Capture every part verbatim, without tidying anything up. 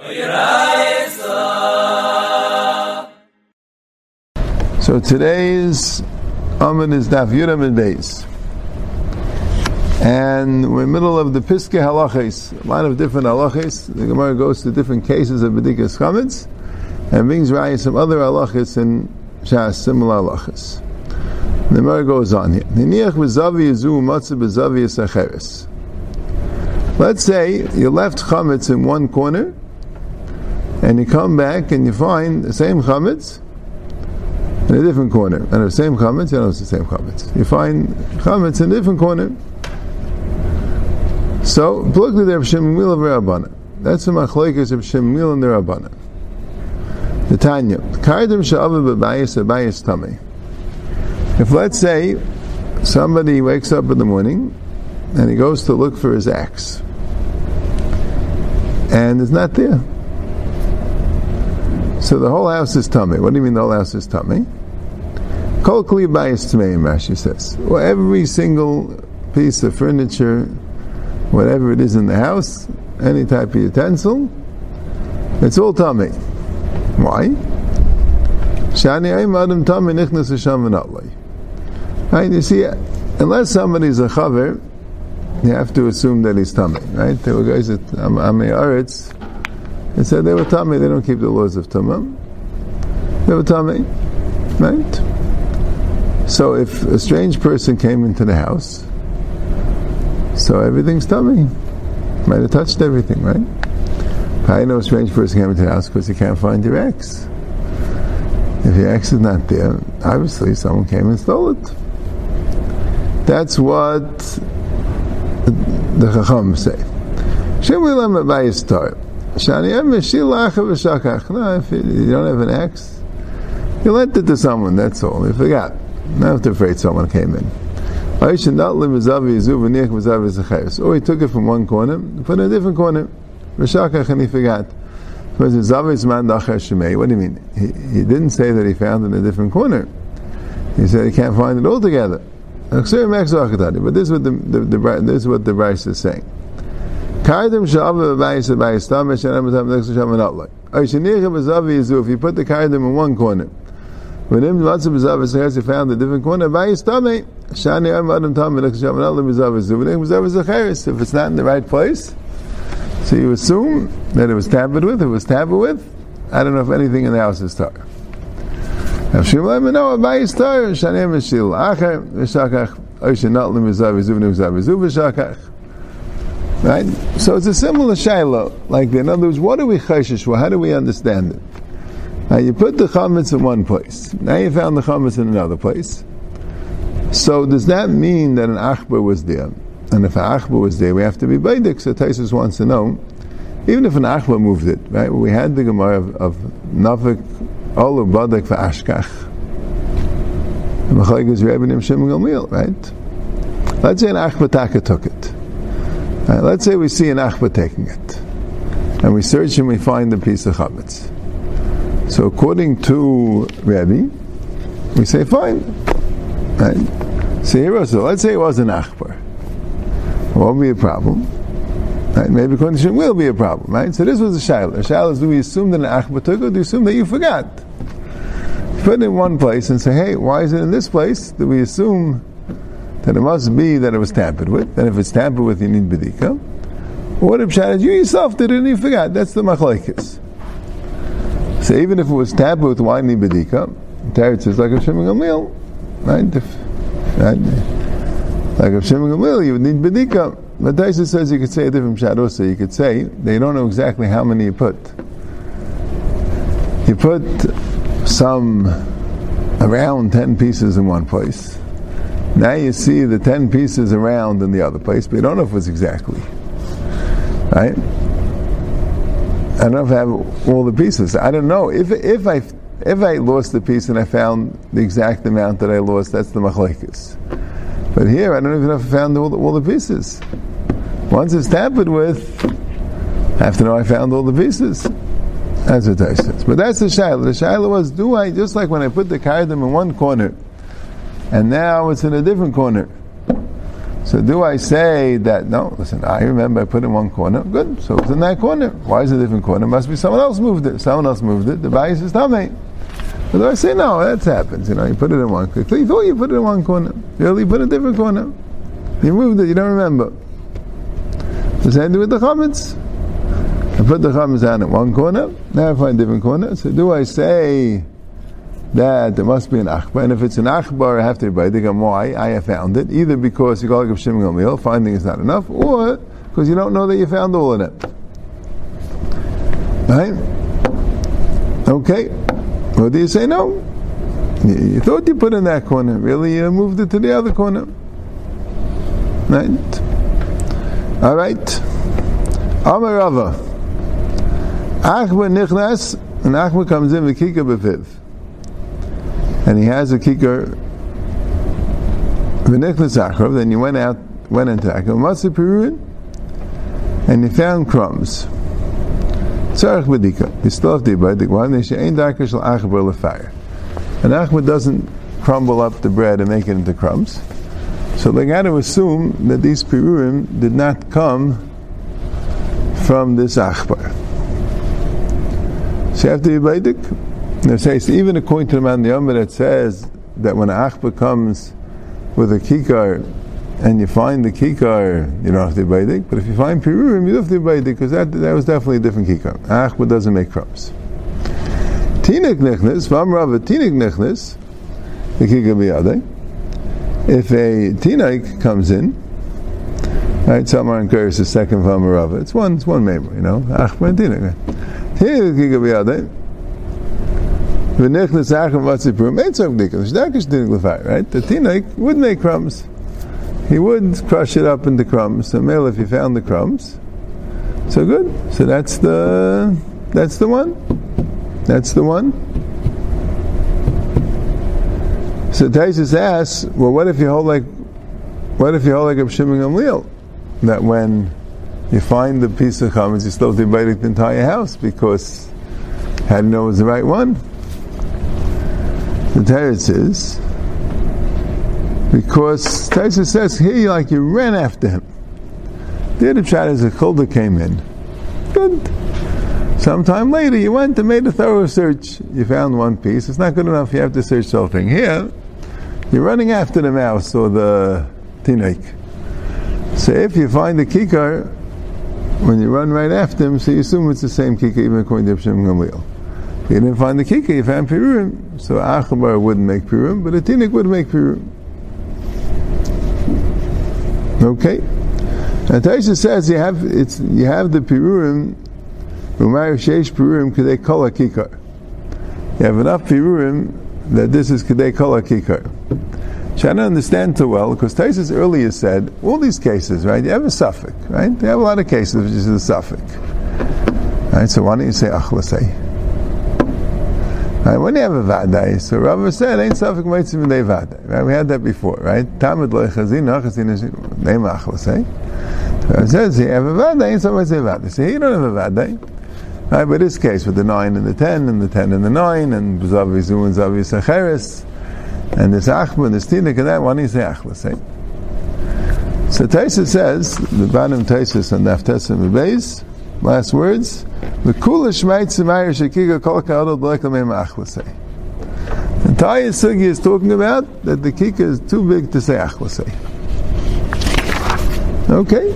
So today's Amud is Daf Yud Amud Beis, and we're in the middle of the Piskei Halachos, a lot of different halachos. The Gemara goes to different cases of Bedikas Chametz and brings Raya some other halachos and Shas similar halachos. The Gemara goes on here. Let's say you left chametz in one corner, and you come back and you find the same chametz in a different corner. And the same chametz, you know it's the same chametz. You find chametz in a different corner. So, plug to the Reb Shemuel of Rabbana. That's the machlokes of Shemuel and the Rabbana. The Tanya. Kaidim she'aviv b'bayis b'bayis tamei. If, let's say, somebody wakes up in the morning and he goes to look for his axe and it's not there, so the whole house is tummy. What do you mean the whole house is tummy? Kol kli bayis tameim, Rashi says. Well, every single piece of furniture, whatever it is in the house, any type of utensil, it's all tummy. Why? Shani ayim adam tummy nichnas hasham v'natlai. Right, you see, unless somebody's a chaver, you have to assume that he's tummy, right? There were guys at Amei Aretz, they said they were tummy, they don't keep the laws of tumah. They were tummy, right? So if a strange person came into the house, so everything's tummy. Might have touched everything, right? I know a strange person came into the house because you can't find your axe. If your axe is not there, obviously someone came and stole it. That's what the Chacham say. No, if you don't have an axe, you lent it to someone, that's all. You forgot. Not if they're afraid someone came in. Or he took it from one corner and put it in a different corner. And he forgot. What do you mean? He, he didn't say that he found it in a different corner. He said he can't find it altogether. But this is what the, the, the this is what the Bryce is saying. If you put the kaidim in one corner, you found a different corner. If it's not in the right place, so you assume that it was tampered with, it was tampered with. I don't know if anything in the house is tar. If she let me know, Abayis tar, Shani Mishil Acher, V'shakach, Oishin Not L'mizav, V'zuv, V'zuv, V'zuv, V'shakach. Right? So it's a similar shiloh, like that. In other words, what do we chashish for? How do we understand it? Now you put the chametz in one place. Now you found the chametz in another place. So does that mean that an achbar was there? And if an achba was there, we have to be baidik. So Taisus wants to know, even if an achba moved it, right? We had the Gemara of, of Nafik, Olu Badak v'ashkach. Machlokes is Rebbe Nim Shimon Gamliel, right? Let's say an achba taka took it. Right, let's say we see an achba taking it. And we search and we find the piece of chametz. So according to Rebbe, we say, fine. Right? So here also, let's say it was an achba. Won't be a problem. Right? Maybe condition will be a problem, right? So this was the shayla. The shayla is, do we assume that an achba took it, or do we assume that you forgot? Put it in one place and say, hey, why is it in this place? Do we assume that it must be that it was tampered with? And if it's tampered with, you need bedika. What if shayla, you yourself did it and you forgot? That's the machlokes. So even if it was tampered with, why need bedika? Teretz is like a Shimon Gamliel, right? If, right? Like if Shimon Gamliel, you would need bedika. But Taisus says you could say a different pshat. So you could say they don't know exactly how many you put. You put some around ten pieces in one place. Now you see the ten pieces around in the other place, but you don't know if it's exactly right. I don't know if I have all the pieces. I don't know if if I if I lost the piece and I found the exact amount that I lost. That's the machlokes. But here, I don't even know if I found all the, all the pieces. Once it's tampered with, I have to know I found all the pieces. That's what Taish says. But that's the shayla. The shayla was, do I, just like when I put the kaidim in one corner, and now it's in a different corner, So do I say that, no, listen, I remember I put it in one corner, good, so it's in that corner. Why is it a different corner? Must be someone else moved it. Someone else moved it, the bias is tamei. But do I say, no, that's happens, you know, you put it in one corner. You thought you put it in one corner, really, you put it in a different corner. You moved it, you don't remember. The same thing with the chametz. I put the chametz down in one corner, now I find a different corner. So do I say that there must be an akhbar? And if it's an akhbar, I have to be baidik. Why? I have found it. Either because you call it Shimon Gamliel, finding is not enough, or because you don't know that you found all of it. Right? Okay. Or do you say no? You thought you put in that corner, really you moved it to the other corner. Right? Alright. Amar Rava. Akhbar nichnas, and akhbar comes in with kikar b'fiv. And he has a kikar v'nichlas akhar, then you went out, went into akhar, matzah piruin, and you found crumbs. Tzarech b'dika. You still have to b'dik. Why? She'ein darka shel akhbar lefayr. And akhbar doesn't crumble up the bread and make it into crumbs. So they got to assume that these piruim did not come from this akhbar. So you have to be b'dik. They say, so even according to the Man Yomer that says that when an akhbar comes with a kikar and you find the kikar, you don't have to be baidik. But if you find pirurim, you have to be baidik because that that was definitely a different kikar. Akhbar doesn't make crumbs. Tinik nichnas, vam rava tinik nichnas, the kikar biyadeh. If a tinik comes in, right? Samar and Keres is second vam rava. It's one, it's one member, you know. Akhbar and tinik. Tinik the kikar biyadeh. The tinik would make crumbs. He would crush it up into crumbs. So male, if he found the crumbs, so good. So that's the that's the one. That's the one. So Taisus asks, well, what if you hold like, what if you hold like Reb Shimon Gamliel, that when you find the piece of chametz, you still have to baidik the entire house because had to know it was the right one. The Teretz is because Teretz says here, like you ran after him. The other chat is a chulda came in. Good. Sometime later, you went and made a thorough search. You found one piece. It's not good enough. You have to search the whole thing. Here, you're running after the mouse or the tinik. So if you find the kikar, when you run right after him, so you assume it's the same kikar, even according to Shimon Gamliel. You didn't find the kikar, you found piruim. So achabar wouldn't make piruim, but a tinik would make piruim. Okay. And Taisha says you have it's you have the piruim, umayr sheish piruim kidei kol hakikar. You have enough piruim that this is kidei kol hakikar. Which I don't understand too well because Taisha earlier said all these cases, right? You have a suffix, right? They have a lot of cases which is a suffix. Right. So why don't you say achlasei? Right, when you have a vadai, so Rava said, ain't safek meitzim v'dei vadai. Right, we had that before, right? Tamid lo yechazin, no yechazin is name achlas, eh? Rava says, you have a vadai, ain't safek meitzim v'dei vadai. So you don't have a vadai. Right, but this case with the nine and the ten, and the ten and the nine, and b'zavi zu and zavi sacheres, and this achba, and this tinik, and that one, he say achlas, eh? So Taisus says, the Banim Taisus and the Aftesim and the Beis, last words, the entire sugi is talking about that the kikar is too big to say achlasei. Okay,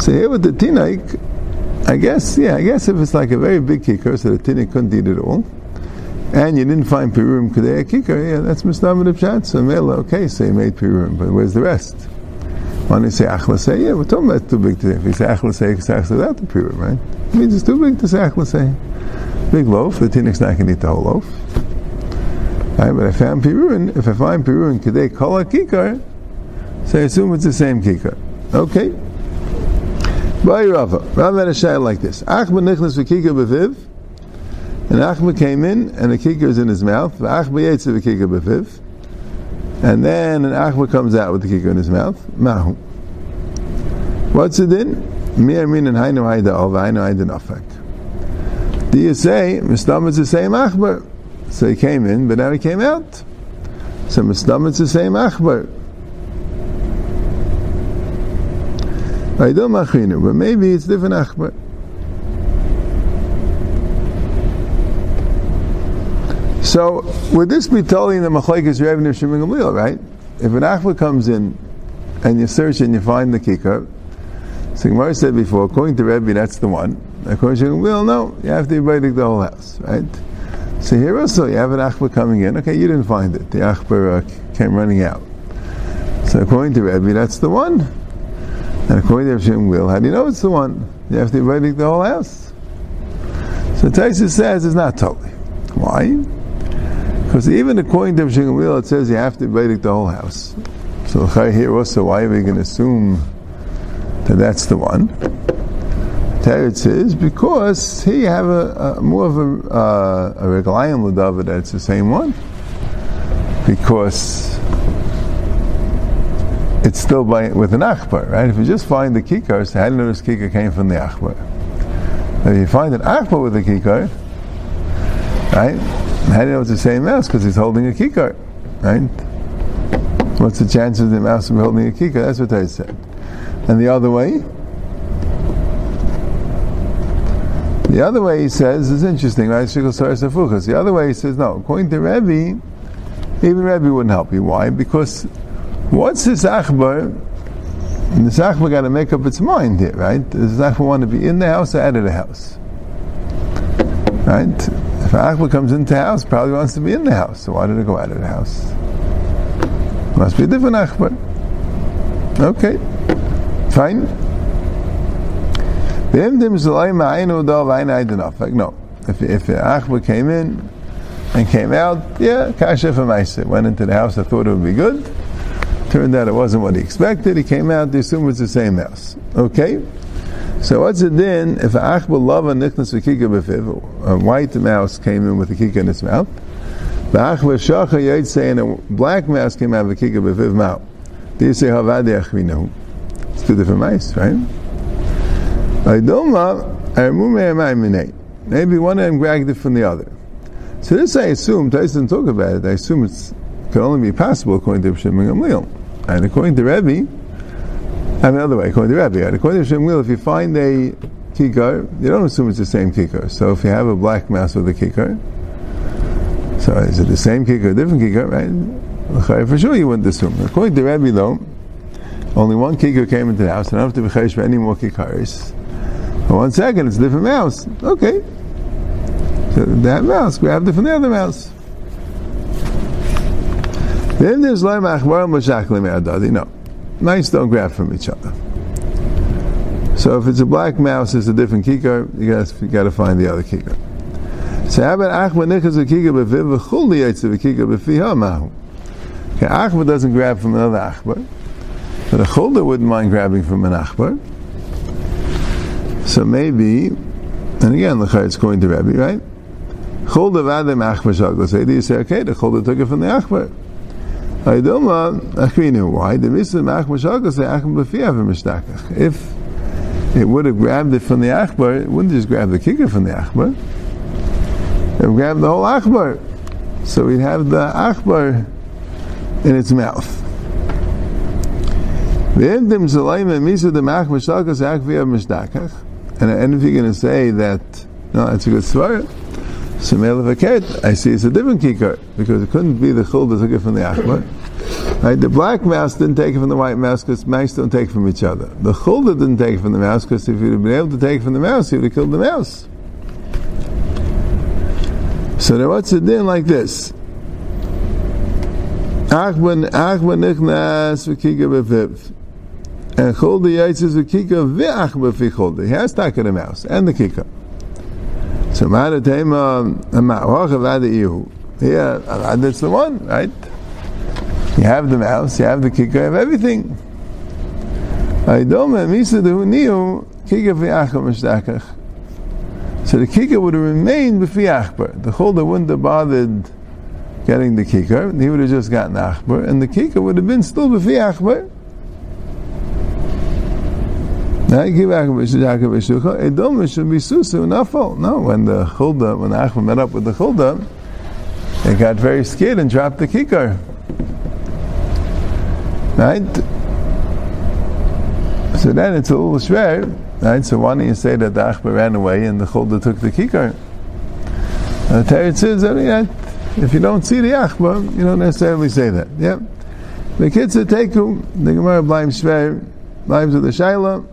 so here with the tinik, I guess, yeah, I guess if it's like a very big kikar, so the tinik couldn't eat it all, and you didn't find piruim k'dei kikar, yeah, that's mistamid pshat. So mela, okay, so you made piruim, but where's the rest? When you say achlasei, yeah, we're talking about too big to say. If you say achlasei, it's achlasei, the pure, right? It means it's too big to say achlasei. Big loaf, the tinik's not going to eat the whole loaf. Right, but I found piruin. If I find piruin, could they call a kikar? So I assume it's the same kikar. Okay. By Rava. Rava had a shayla like this. Achba nichnas v'kikar b'viv. And Achba came in, and the kikar is in his mouth. V'achba yetsa v'kikar b'viv. And then an akhbar comes out with the kikar in his mouth. Mahu. What's it in? Mir min and hainu haida'al v'hainu haidin afak. Do you say, Mistam is the same akhbar? So he came in, but now he came out. So Mistam is the same akhbar. I don't machinu, but maybe it's different achbar. So would this be totally in the machlekes Reb and Shimon Gamliel, right? If an achbar comes in and you search and you find the kikar, so Gemara said before, according to Rebbe, that's the one. According to Gamliel, no, you have to evaluate the whole house, right? So here also, you have an achbar coming in. Okay, you didn't find it. The achbar uh, came running out. So according to Rebbe, that's the one. And according to Reb Shimon Gamliel, how do you know it's the one? You have to evaluate the whole house. So Taisus says it's not totally. Why? Because even according to Reb Shimon Gamliel, it says you have to evaluate the whole house. So here also, why are we going to assume that that's the one? It says because here you have a, a more of a, uh, a reglayim l'davar that it's the same one, because it's still by with an achbar, right? If you just find the kikar, so how do you know this kikar came from the achbar? If you find an achbar with a kikar, right? How do you know it's the same mouse? Because he's holding a kikar, right? What's the chance of the mouse holding a kikar? That's what I said. And the other way. The other way he says is interesting, right? The other way he says no. According to Rebbe, even Rebbe wouldn't help you. Why? Because what's this achbar? And this achbar got to make up its mind here, right? Does this achbar want to be in the house or out of the house? Right? If an achbar comes into the house, probably wants to be in the house. So why did it go out of the house? Must be a different achbar. Okay, fine. No, if if the achbar came in and came out, yeah, kasha f'maisa, went into the house. I thought it would be good. Turned out it wasn't what he expected. He came out. They assumed it's the same house. Okay, so what's it then? If achbar lava nichnas v'kika b'fiv, a white mouse came in with a kika in its mouth. The achbar shacha yaitse, and a black mouse came out with a kika b'fiv mouth. They say havadi achvinahu. It's two different mice, right? Maybe one of them grabbed it from the other. So this I assume, Taisus didn't talk about it, I assume it can only be possible according to Reb Shimon Gamliel. And according to Rebbe, I mean, other way, according to Rebbe, and according to Reb Shimon Gamliel, if you find a kikar, you don't assume it's the same kikar. So if you have a black mouse with a kikar, so is it the same kikar or a different kikar, right? For sure you wouldn't assume. According to Rebbe though, only one kikar came into the house, and I don't have to be chayish for any more kikaris. One second, it's a different mouse. Okay. So that mouse grabbed it from the other mouse. Then there's Lai Machbar and Mashakli Me'adadi. No. Mice don't grab from each other. So if it's a black mouse, it's a different kikar, you guys gotta find the other kikar. So how about Achba Nichas Akika Befiv V'chulli Yaitse V'kika Befiha Mahu? Okay, Achba doesn't grab from another Achbar, but a Chulda wouldn't mind grabbing from an Achbar. So maybe, and again, the it's going to Rebbe, right? Chulda v'adem achbar shaglasei. You say, okay, the chulda took it from the achbar. Aydoma achvinu. Why? The mitzvah achbar shaglasei achbar b'fiav v'mishdakach. If it would have grabbed it from the achbar, it wouldn't just grab the kicker from the achbar. It would grab the whole achbar. So we'd have the achbar in its mouth. V'endim z'layim mitzvah dem achbar shaglasei achbar b'fiav v'mishdakach. And, and if you're going to say that, no, that's a good svara, so I see it's a different kikar, because it couldn't be the chulda took it from the achbar. Right? The black mouse didn't take it from the white mouse, because mice don't take from each other. The chulda didn't take it from the mouse, because if you'd have been able to take it from the mouse, you would have killed the mouse. So there was a din like this. Achbar nichnas v'kikar b'fiv. And chulda yaitzes v'kika v'achba fi chulda. He has taka the mouse and the kika. So ma'adatayma ma'ahoch avada ihu. Here, that's the one, right? You have the mouse, you have the kika, you have everything. Aydoma misa dehu nihu kika v'achba mishtakach. So the kika would have remained b'fi achbar. The chulda wouldn't have bothered getting the kika. He would have just gotten achbar. And the kika would have been still b'fi achbar. No, when the chulda, when the achbar met up with the chulda, they got very scared and dropped the kikar. Right? So then it's a little shver, right? So why don't you say that the Achbar ran away and the Cholder took the Kikar? Uh, Teretz says, I mean, if you don't see the Achbar, you don't necessarily say that. Yep. The kids are teku, the Gemara blimes shver, lives of the Shaila,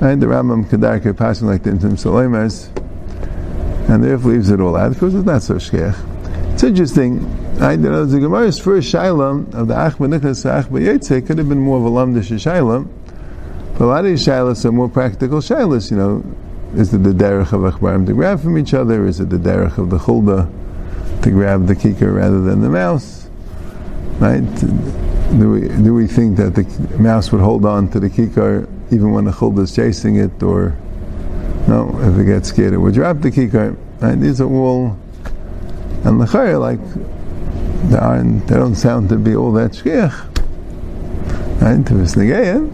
right? The Rambam Kedar are passing like the Intim Saloimers, and therefore leaves it all out because it's not so shkech. It's interesting. I you know the Gemara's first Shaila of the Achbar Nichnas to Achbar Yetze could have been more of a Lamdish Shaila. But a lot of these shaylas are more practical shaylas, you know. Is it the derech of achbarim to grab from each other? Is it the derech of the chulda to grab the kikar rather than the mouse? Right? Do we do we think that the mouse would hold on to the kikar even when the chulda is chasing it, or no? If it gets scared, it would drop the kikar. Right? These are all and l'chayr like they aren't. They don't sound to be all that shkich. Right? To v'snegeya.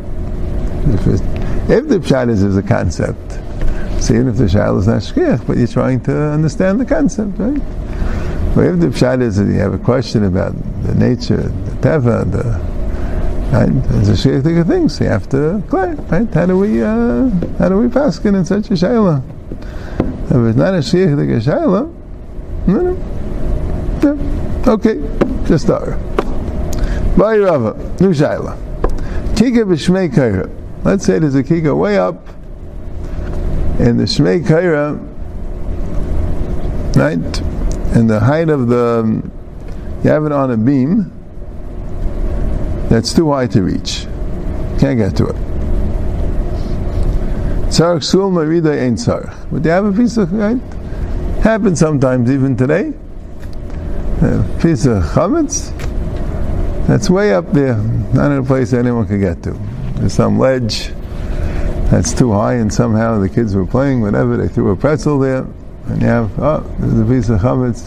If, if the pshat is, is a concept, see, even if the shayla is not shkich, but you're trying to understand the concept, right? But if the pshat is that you have a question about the nature, the teva, the right, it's a shkichlik thing, so you have to clear, right? How do we, uh, how do we paskin in such a shayla? If it's not a shkichlik a shayla, no, no, no, okay, just start. Bari Rava, new shayla, kika b'shmei kaira. Let's say there's a kikar way up, and the shmei kaira, right, and the height of the, you have it on a beam that's too high to reach. Can't get to it. Tzarech sul merida ein tzarech. But you have a piece of, right, happens sometimes even today, a piece of chametz that's way up there, not in a place anyone could get to. There's some ledge that's too high, and somehow the kids were playing, whatever, they threw a pretzel there, and you have, oh, there's a piece of chametz.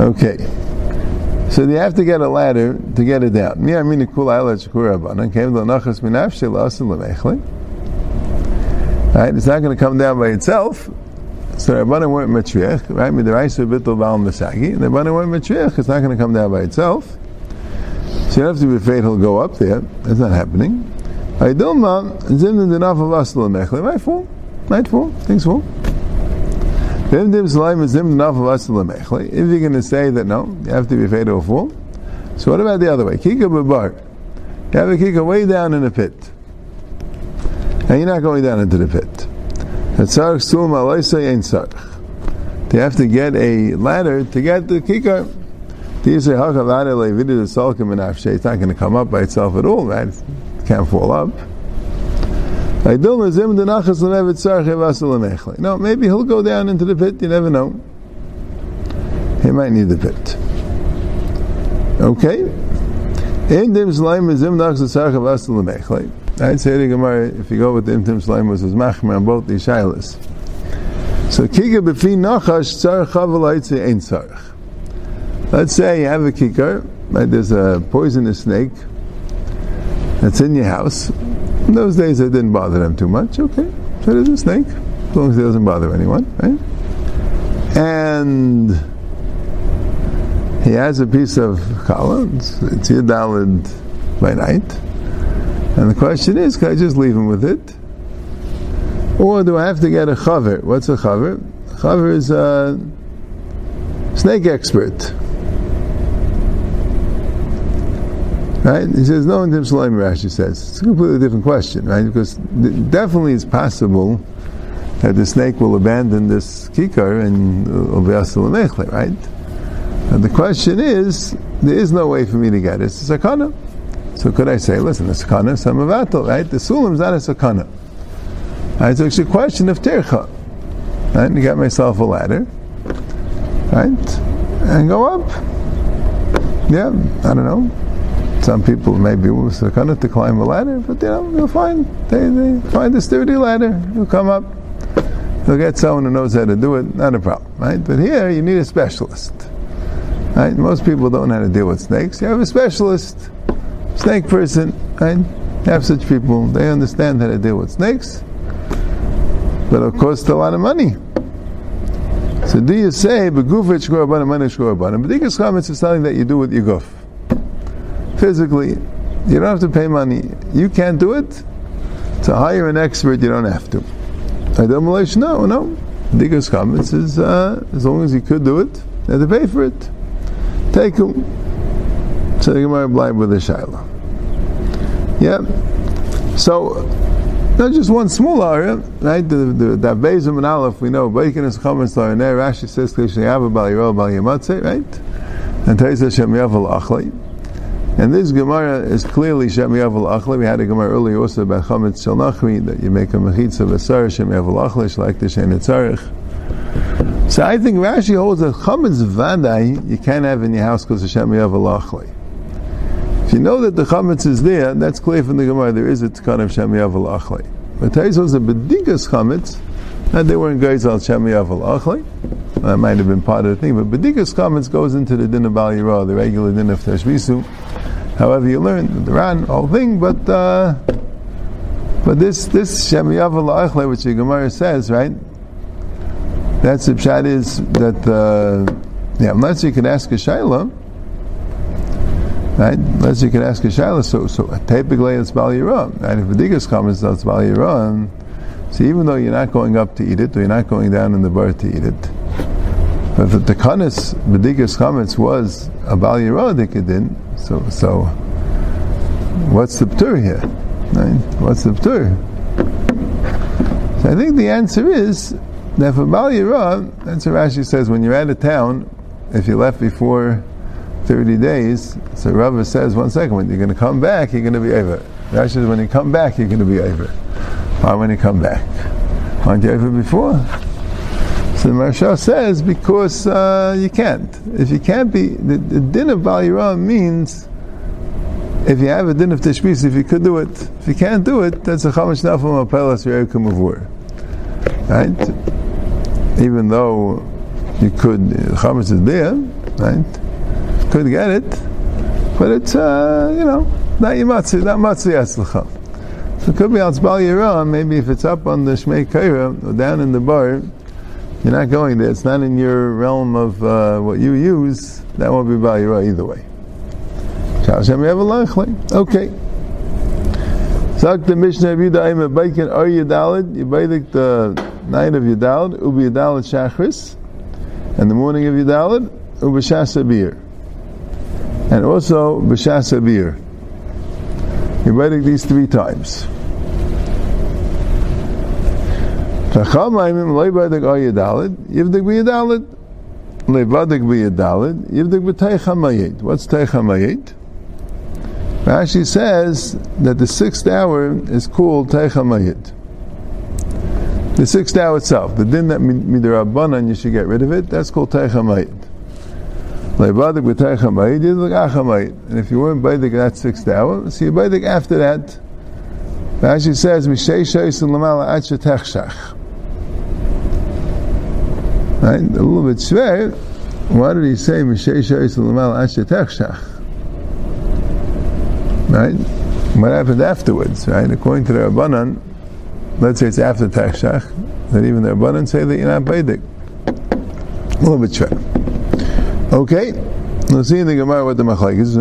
Okay. So you have to get a ladder to get it down. Right? It's not going to come down by itself. So the Rabbanan weren't matriach, right? The Rabbanan weren't matriach, it's not going to come down by itself. So you don't have to be afraid he'll go up there. That's not happening. Aydilma zimdim denaf of asla mechle. Might fall. Might fall. Things fall. If you're going to say that no, you have to be afraid he'll fall. So what about the other way? Kika babar. You have a kika way down in a pit. And you're not going down into the pit. You have to get a ladder to get the kika. It's not going to come up by itself at all, right? It can't fall up. No, maybe he'll go down into the pit, you never know. He might need the pit. Okay? I'd say to Gemara, if you go with the Imtim Shlaim, was his machmer on both these shaylas. So, Kiga b'fi nachash tzarech chavalaitze ein tzarech. Let's say you have a kikar, right? There's a poisonous snake that's in your house. In those days it didn't bother them too much, okay? So there's a snake, as long as it doesn't bother anyone, right? And he has a piece of challah, it's, it's yedalid by night. And the question is, can I just leave him with it? Or do I have to get a chaver? What's a chaver? A chaver is a snake expert. Right? He says, no, in Dim Shalom Rashi says. It's a completely different question, right? Because th- definitely it's possible that the snake will abandon this kikar and will be asur l'mechle, right? And the question is, there is no way for me to get it. It's a sakana. So could I say, listen, the sakana is samavato, right? The sulam is not a sakana. Right? So it's a question of tircha. Right? And I got myself a ladder. Right? And go up. Yeah, I don't know. Some people maybe will sakana to climb a ladder, but you know, you'll find they, they find the sturdy ladder. You'll come up. You'll get someone who knows how to do it. Not a problem, right? But here you need a specialist. Right? Most people don't know how to deal with snakes. You have a specialist, snake person. Right? You have such people. They understand how to deal with snakes, but it'll cost a lot of money. So do you say begufet shkor abanim, money shkor abanim? But this comments is something that you do with your guf. Physically, you don't have to pay money. you can't do it, to hire an expert, you don't have to. Adam Elish, no, no. Digger's comments is, uh, as long as you could do it, you had to pay for it. Take him. So the Gemara blind with a Shiloh. Yeah. So, not just one small area, right? The Dabezim and Aleph, we know, Baikin is Chamas Torah, Rashi says, Kishneyavu, Bal Yiro, Bal Yematze, right? And Taiz Hashem Yavel Achlei. And this Gemara is clearly Shem Yavel Achle. We had a Gemara earlier also about Chametz Shel Nachri, that you make a Mechitza V'sar, Shem Yavel Achle, like the Shein Etzarech. So I think Rashi holds that Chametz Vadai, you can't have in your house because of Shem Yavel Achle. If you know that the Chametz is there, that's clear from the Gemara, there is a Tikkun of Shem Yavel Achle. But Taiz was a Bedigas Chametz, and they weren't guys on Shem Yavel Achle. That might have been part of the thing, but Bedigas Chametz goes into the Din of Bal Yirah, the regular Din of Tashmisu. However you learn, the Ran, whole thing, but uh, but this this Shem Yavel Achle, which the Gemara says, right? That's the pshat is that uh, yeah, unless you can ask a shaila, right? Unless you can ask a shaila, so so typically it's Bal Yirah, right? If Bedigas Chametz, it's Bal Yirah. So even though you're not going up to eat it, or you're not going down in the bar to eat it, but the Tekanis Bedigas Chametz was a Bal Yirah Dikidin. So, so what's the p'tur here? Right? What's the p'tur? So I think the answer is that for Bal Yirah, that's what Rashi says, when you're out of town, if you left before thirty days, so Rava says, one second, when you're going to come back, you're going to be over. Rashi says, when you come back, you're going to be over. Why when you come back? Aren't you over before? So the Maharsha says, because uh, you can't. If you can't be, the, the din of Bal Yirah means, if you have a din of Tashbis, if you could do it, if you can't do it, that's a Chamash Nafam Apelas Yerukum Avur. Right? Even though you could, Chamash is there, right? Could get it, but it's, uh, you know, not Yimatzi, not Matzi Yatzlecha. So it could be Al Bal Yirah, maybe if it's up on the Shmei Kaira, or down in the bar, you're not going there. It's not in your realm of uh, what you use. That won't be Bal Yirah either way. Okay. Zak the Mishnah of Yudayim Abaykin Ar Yudalid. You baydik the night of Yudalid. Ubi Yudalid Shachris. And the morning of Yudalid. Ubi Shasabir. And also B'Shasabir. You baydik these three times. Chachamim leibadik ayedalid yivdik biyedalid leibadik biyedalid yivdik b'teichamayit. What's teichamayit? Rashi says that the sixth hour is called teichamayit. The sixth hour itself, the din that midrabanan you should get rid of it, that's called teichamayit. Leibadik b'teichamayit yivdik achamayit. And if you weren't baidik that sixth hour, so you baidik after that. Rashi says mishay shayis l'mala ad shetachshach. Right? A little bit schwer. Why did he say Mishay Shayis L'mal Asher Techshach? Right? What happened afterwards, right? According to the Rabbanan, let's say it's after Techshach, that even the Rabbanan say that you're not Baidik. A little bit schwer. Okay? We'll see in the Gemara what the Machlek is.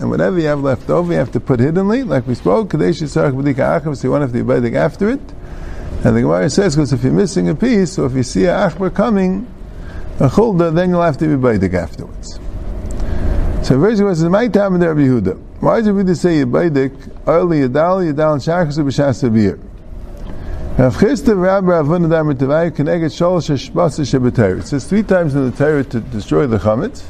And whatever you have left over, you have to put hiddenly, like we spoke, Kadesh Yitzhak B'dika Achav, so you want to have to be Baidik after it. And the Gemara says, because if you're missing a piece, or if you see a achbar coming, a chulda, then you'll have to be baidik afterwards. So first of all, it says, my time in the Rabbi Yehuda. Why did Rabbi Yehuda say baidik early yadal, yadal shachas, b'shas abir? Rav Chista Rabbi Avuna Damar Tavayu Keneged Shalosh Hashbasa Shebetayr. It says three times in the Torah to destroy the chametz.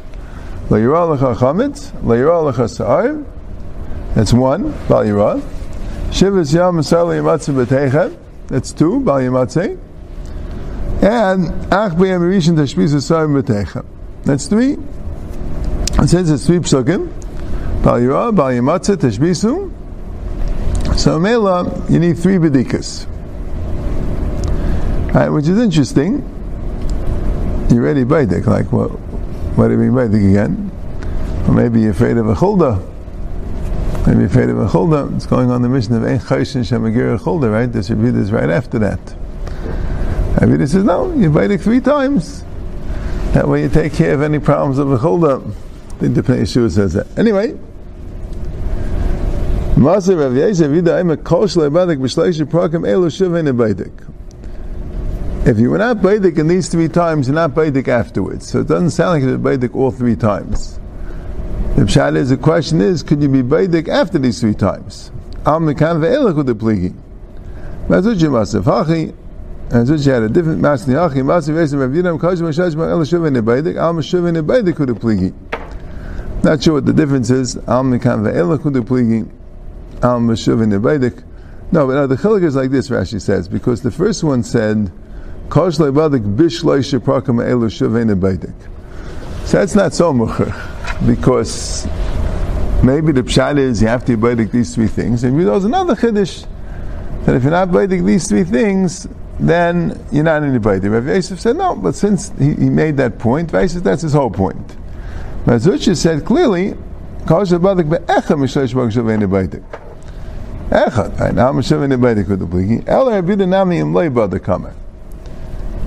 La yirah lecha chametz, la yirah lecha sa'ar. That's one, Bal Yirah. Shivas yam asar le'imatzu b'teicha. That's two, Bal Yematze. And Ach B'yam Rishin Tashbiz V'sarim B'techa. That's three. It says it's three psukim. Bal Yirah, Bal Yematze, Tashbizu. So Mela, you need three Bedikas. Alright, which is interesting. You're ready Baidik. Like, what, what do you mean Baidik again? Or maybe you're afraid of a Chuldah. Maybe afraid of a chulda. It's going on the mission of Ein Chayshin Shemagir Chulda, right? This should be this right after that. Rabbi says, no, you baidik three times. That way you take care of any problems of a chulda. I think the Pnei Yeshua says that. Anyway, Maser Rav Yezef Yida Aimek Kol Shlei Badik B'Shleish Prakim Elu Shuvin Badik. If you were not Badik in these three times, you're not Badik afterwards. So it doesn't sound like you're Badik all three times. The pshat is, the question is, could you be Badik after these three times? Al Mekan Ve'elach Udepligi. Mazuchi Maser Hachi, Mazuchi had a different Maser Hachi, Maser Yezef Rav Yida Aimek Kol Shlei Elu Shuvin Badik, Al Meshuvin Badik Udepligi. Not sure what the difference is. Al Mekan Ve'elach Udepligi. Al Meshuvin Badik. No, but no, the chiluk is like this, Rashi says, because the first one said, Kosh lebadik bishloi sheprakam elu shuvein ebaidik. So that's not so mucher, because maybe the pshat is you have to ebaidik these three things, and there's another chiddush that if you're not ebaidik these three things, then you're not in ebaidik. Rav Yosef said no, but since he, he made that point, Rav Yosef, that's his whole point. Mazuchi said clearly, Kosh lebadik be'echam bishloi sheprakam shuvein ebaidik. Echad, right? Now I'm shuvein ebaidik with the pligi. Ela abida nami imloi badik kamer.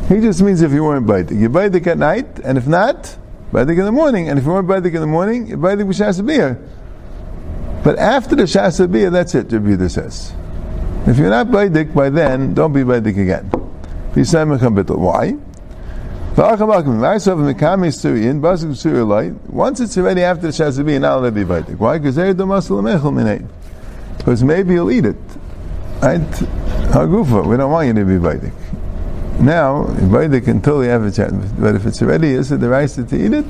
He just means if you weren't Baidik. You're Baidik at night, and if not, Baidik in the morning. And if you weren't Baidik in the morning, you're Baidik with Shasabiyah. But after the Shasabiyah, that's it, Rabbi Yehuda says. If you're not Baidik by then, don't be Baidik again. Why? Once it's already after the Shasabiyah, now let be Baidik. Why? Because Because maybe you'll eat it. Right? Hagufa, we don't want you to be Baidik. Now, Baidik until the average, but if it's already, is it the rice to eat it?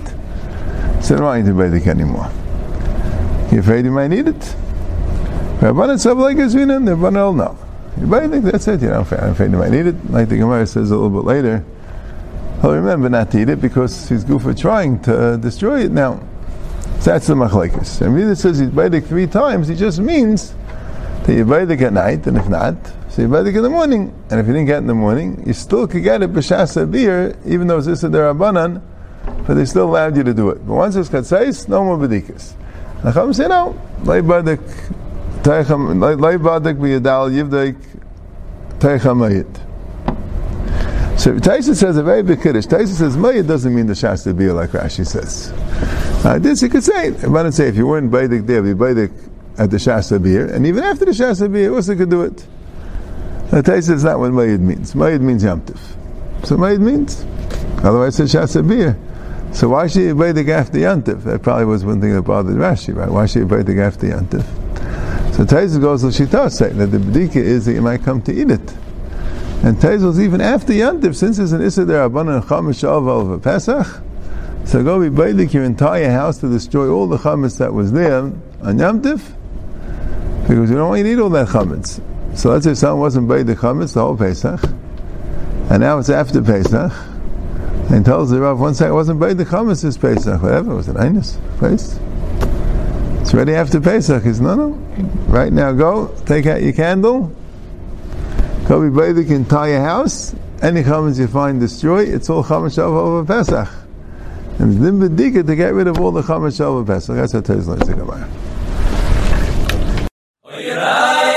So don't want you to Baidik anymore. You're afraid you might eat it? Rabban it's like it's been in the Banal now. You Baidik, that's it, you know, I'm afraid you might eat it. Like the Gemara says a little bit later, he'll remember not to eat it because he's good for trying to uh, destroy it now. So that's the Machlekes. And Rida says he's Baidik three times, he just means that you're Baidik at night, and if not, so you're Baidik in the morning, and if you didn't get it in the morning, you still could get it b'shas abir, even though it's Issa Derabanan, but they still allowed you to do it. But once it's katzais, no more badikas. And Chacham say no, lay badik, taycham, lay badik b'yadal yivdik, taycham mayit. So Taisa says a very big kiddush. Taisa says mayit doesn't mean the shas abir like Rashi says. Uh, this you could say. I wouldn't say if you weren't Baidik there, you'd be Baidik at the Shas HaBir, and even after the Shas HaBir, also could do it. The Taisa is not what Mayid means. Mayid means Yom Tov. So Mayid means, otherwise it's Shas HaBir. So why should you Baidik after Yom Tov? That probably was one thing that bothered Rashi, right? Why should you Baidik after Yom Tov? So Taisa goes to Shita saying that the B'dika is that you might come to eat it. And Taisa was even after Yom Tov, since it's an Issa D'Rabanan Chumash Oval of Pesach, so go be Baidik your entire house to destroy all the Chumash that was there on Yom Tov, because you don't want you to eat all that chametz. So let's say someone wasn't baidik chametz the whole Pesach, and now it's after Pesach, and tells the Rav, one second, I wasn't baidik chametz this Pesach, whatever, it was an einus place. It's ready after Pesach. He says, no, no, right now go, take out your candle, go be baidik entire house, any chametz you find destroy, it's all chametz over Pesach. And it's din b'dika to get rid of all the chametz over Pesach. That's how Tezlah is the Gemara. You're right.